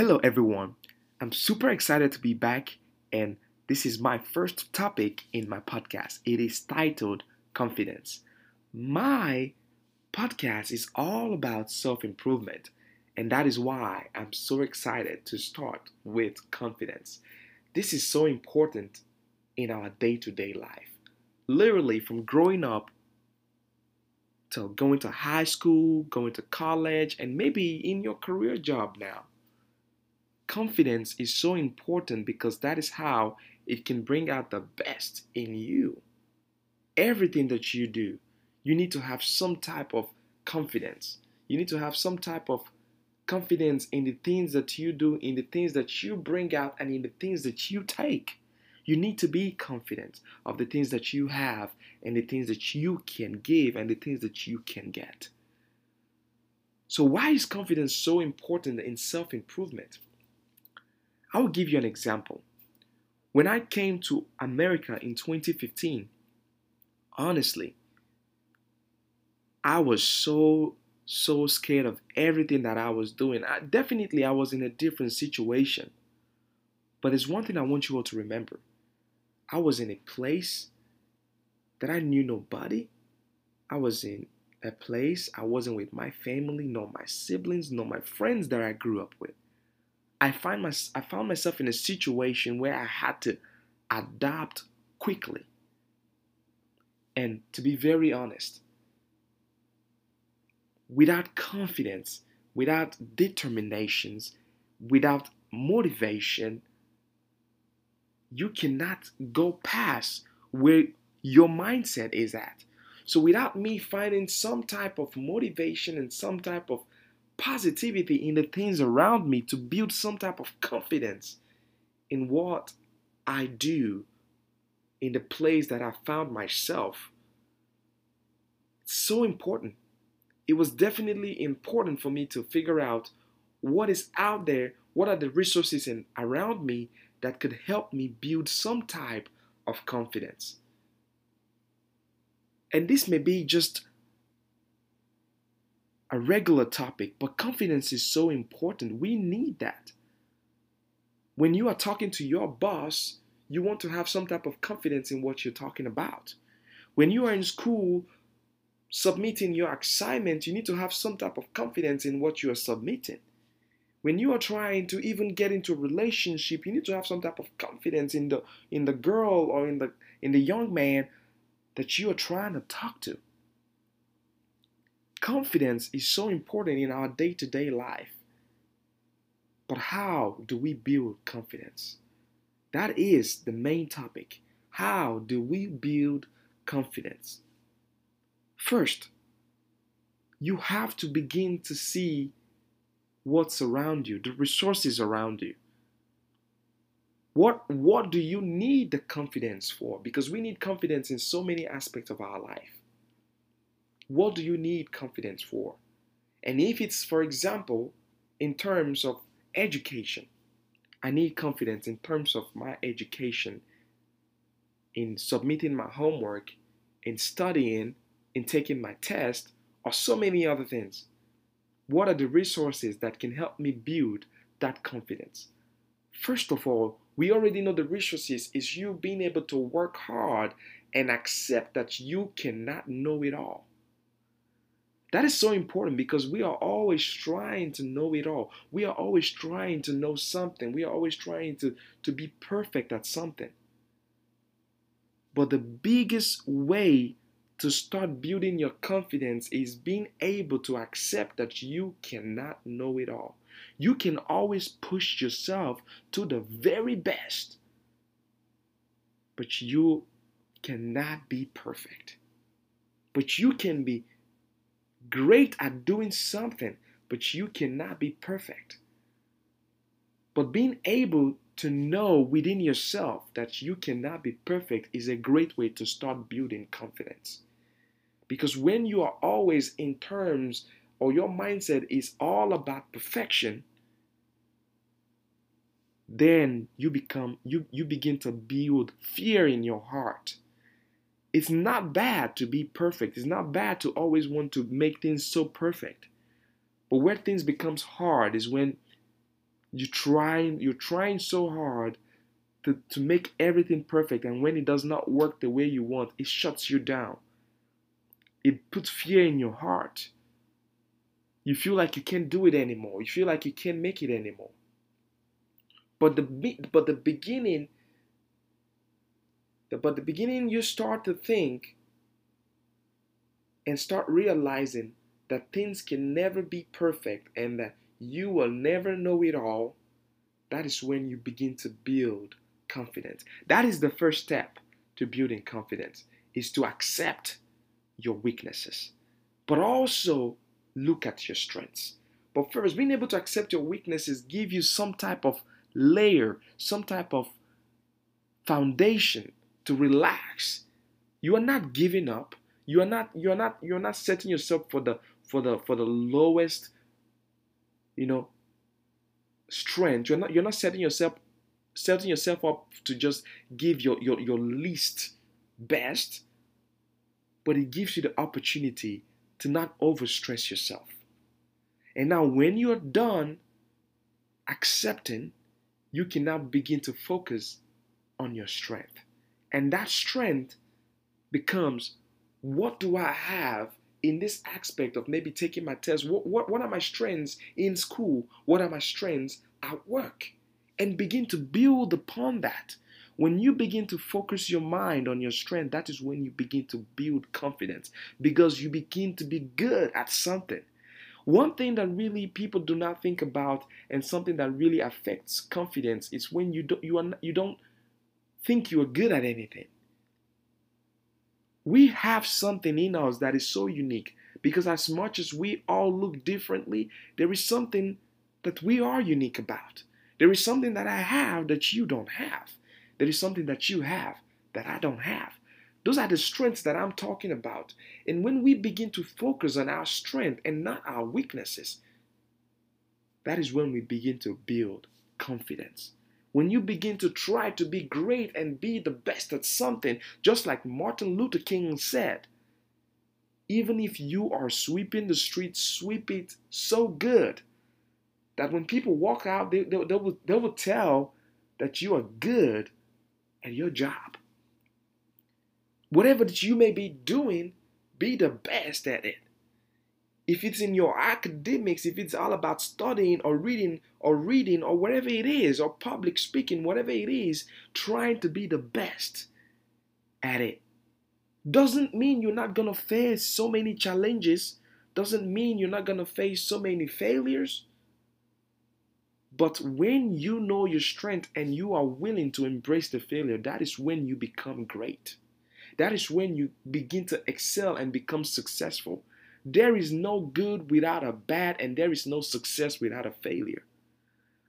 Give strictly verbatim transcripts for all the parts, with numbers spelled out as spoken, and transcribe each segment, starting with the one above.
Hello everyone, I'm super excited to be back, and this is my first topic in my podcast. It is titled Confidence. My podcast is all about self-improvement, and that is why I'm so excited to start with confidence. This is so important in our day-to-day life. Literally from growing up to going to high school, going to college, and maybe in your career job now. Confidence is so important because that is how it can bring out the best in you. Everything that you do, you need to have some type of confidence. You need to have some type of confidence in the things that you do, in the things that you bring out, and in the things that you take. You need to be confident of the things that you have and the things that you can give and the things that you can get. So why is confidence so important in self-improvement? I will give you an example. When I came to America in twenty fifteen, honestly, I was so, so scared of everything that I was doing. I, definitely, I was in a different situation. But there's one thing I want you all to remember. I was in a place that I knew nobody. I was in a place I wasn't with my family, nor my siblings, nor my friends that I grew up with. I find my, I found myself in a situation where I had to adapt quickly. And to be very honest, without confidence, without determinations, without motivation, you cannot go past where your mindset is at. So without me finding some type of motivation and some type of positivity in the things around me to build some type of confidence in what I do, in the place that I found myself. It's so important. It was definitely important for me to figure out what is out there, what are the resources in, around me that could help me build some type of confidence. And this may be just a regular topic, but confidence is so important. We need that. When you are talking to your boss, you want to have some type of confidence in what you're talking about. When you are in school submitting your assignment, you need to have some type of confidence in what you are submitting. When you are trying to even get into a relationship, you need to have some type of confidence in the in the girl or in the in the young man that you are trying to talk to. Confidence is so important in our day-to-day life. But how do we build confidence? That is the main topic. How do we build confidence? First, you have to begin to see what's around you, the resources around you. What, what do you need the confidence for? Because we need confidence in so many aspects of our life. What do you need confidence for? And if it's, for example, in terms of education, I need confidence in terms of my education, in submitting my homework, in studying, in taking my test, or so many other things. What are the resources that can help me build that confidence? First of all, we already know the resources is you being able to work hard and accept that you cannot know it all. That is so important because we are always trying to know it all. We are always trying to know something. We are always trying to, to be perfect at something. But the biggest way to start building your confidence is being able to accept that you cannot know it all. You can always push yourself to the very best, but you cannot be perfect. But you can be great at doing something, but you cannot be perfect. But being able to know within yourself that you cannot be perfect is a great way to start building confidence. Because when you are always in terms or your mindset is all about perfection, then you become you, you begin to build fear in your heart. It's not bad to be perfect. It's not bad to always want to make things so perfect. But where things becomes hard is when you trying you're trying so hard to, to make everything perfect, and when it does not work the way you want, it shuts you down. It puts fear in your heart. You feel like you can't do it anymore. You feel like you can't make it anymore. But the but the beginning but the beginning you start to think and start realizing that things can never be perfect and that you will never know it all. That is when you begin to build confidence. That is the first step to building confidence, is to accept your weaknesses, but also look at your strengths. But first, being able to accept your weaknesses give you some type of layer, some type of foundation to relax. You are not giving up. You are not you're not you're not setting yourself for the for the for the lowest, you know, strength. You're not you're not setting yourself setting yourself up to just give your, your, your least best, but it gives you the opportunity to not overstress yourself. And now when you're done accepting, you can now begin to focus on your strength. And that strength becomes, what do I have in this aspect of maybe taking my test? What, what, what are my strengths in school? What are my strengths at work? And begin to build upon that. When you begin to focus your mind on your strength, that is when you begin to build confidence, because you begin to be good at something. One thing that really people do not think about, and something that really affects confidence, is when you don't, you are, you don't think you are good at anything. We have something in us that is so unique, because as much as we all look differently, there is something that we are unique about. There is something that I have that you don't have. There is something that you have that I don't have. Those are the strengths that I'm talking about. And when we begin to focus on our strength and not our weaknesses, that is when we begin to build confidence. When you begin to try to be great and be the best at something, just like Martin Luther King said, even if you are sweeping the streets, sweep it so good that when people walk out, they, they, they, will, they will tell that you are good at your job. Whatever that you may be doing, be the best at it. If it's in your academics, if it's all about studying or reading or reading or whatever it is, or public speaking, whatever it is, trying to be the best at it. Doesn't mean you're not gonna face so many challenges. Doesn't mean you're not gonna face so many failures. But when you know your strength and you are willing to embrace the failure, that is when you become great. That is when you begin to excel and become successful. There is no good without a bad, and there is no success without a failure.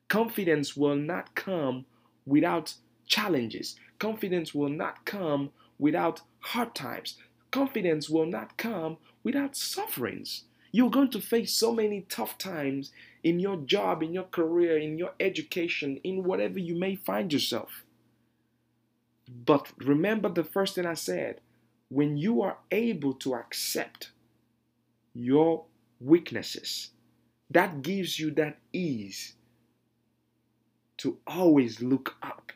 Confidence will not come without challenges. Confidence will not come without hard times. Confidence will not come without sufferings. You're going to face so many tough times in your job, in your career, in your education, in whatever you may find yourself. But remember the first thing I said, when you are able to accept your weaknesses, that gives you that ease to always look up.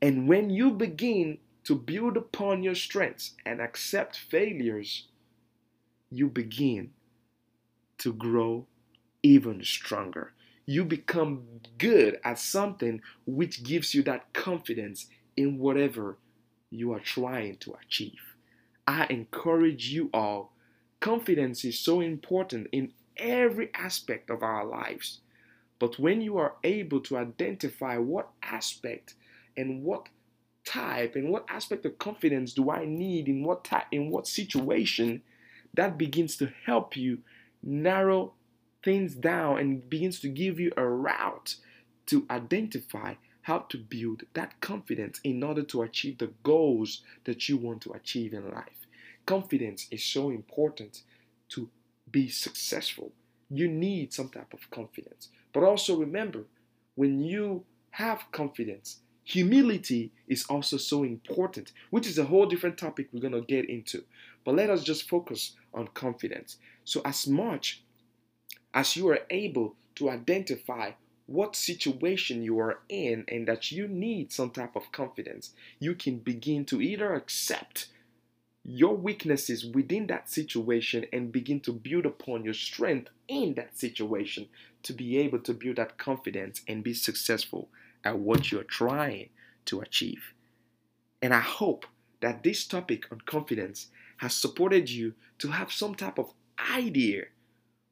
And when you begin to build upon your strengths and accept failures, you begin to grow even stronger. You become good at something, which gives you that confidence in whatever you are trying to achieve. I encourage you all, confidence is so important in every aspect of our lives. But when you are able to identify what aspect and what type and what aspect of confidence do I need in what type, in what situation, that begins to help you narrow things down and begins to give you a route to identify how to build that confidence in order to achieve the goals that you want to achieve in life. Confidence is so important to be successful. You need some type of confidence. But also remember, when you have confidence, humility is also so important, which is a whole different topic we're going to get into. But let us just focus on confidence. So as much as you are able to identify what situation you are in and that you need some type of confidence, you can begin to either accept your weaknesses within that situation and begin to build upon your strength in that situation to be able to build that confidence and be successful at what you're trying to achieve. And I hope that this topic on confidence has supported you to have some type of idea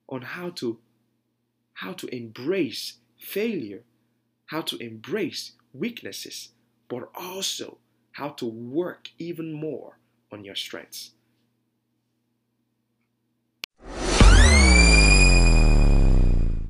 on how to how to embrace failure, how to embrace weaknesses, but also how to work even more on your strengths.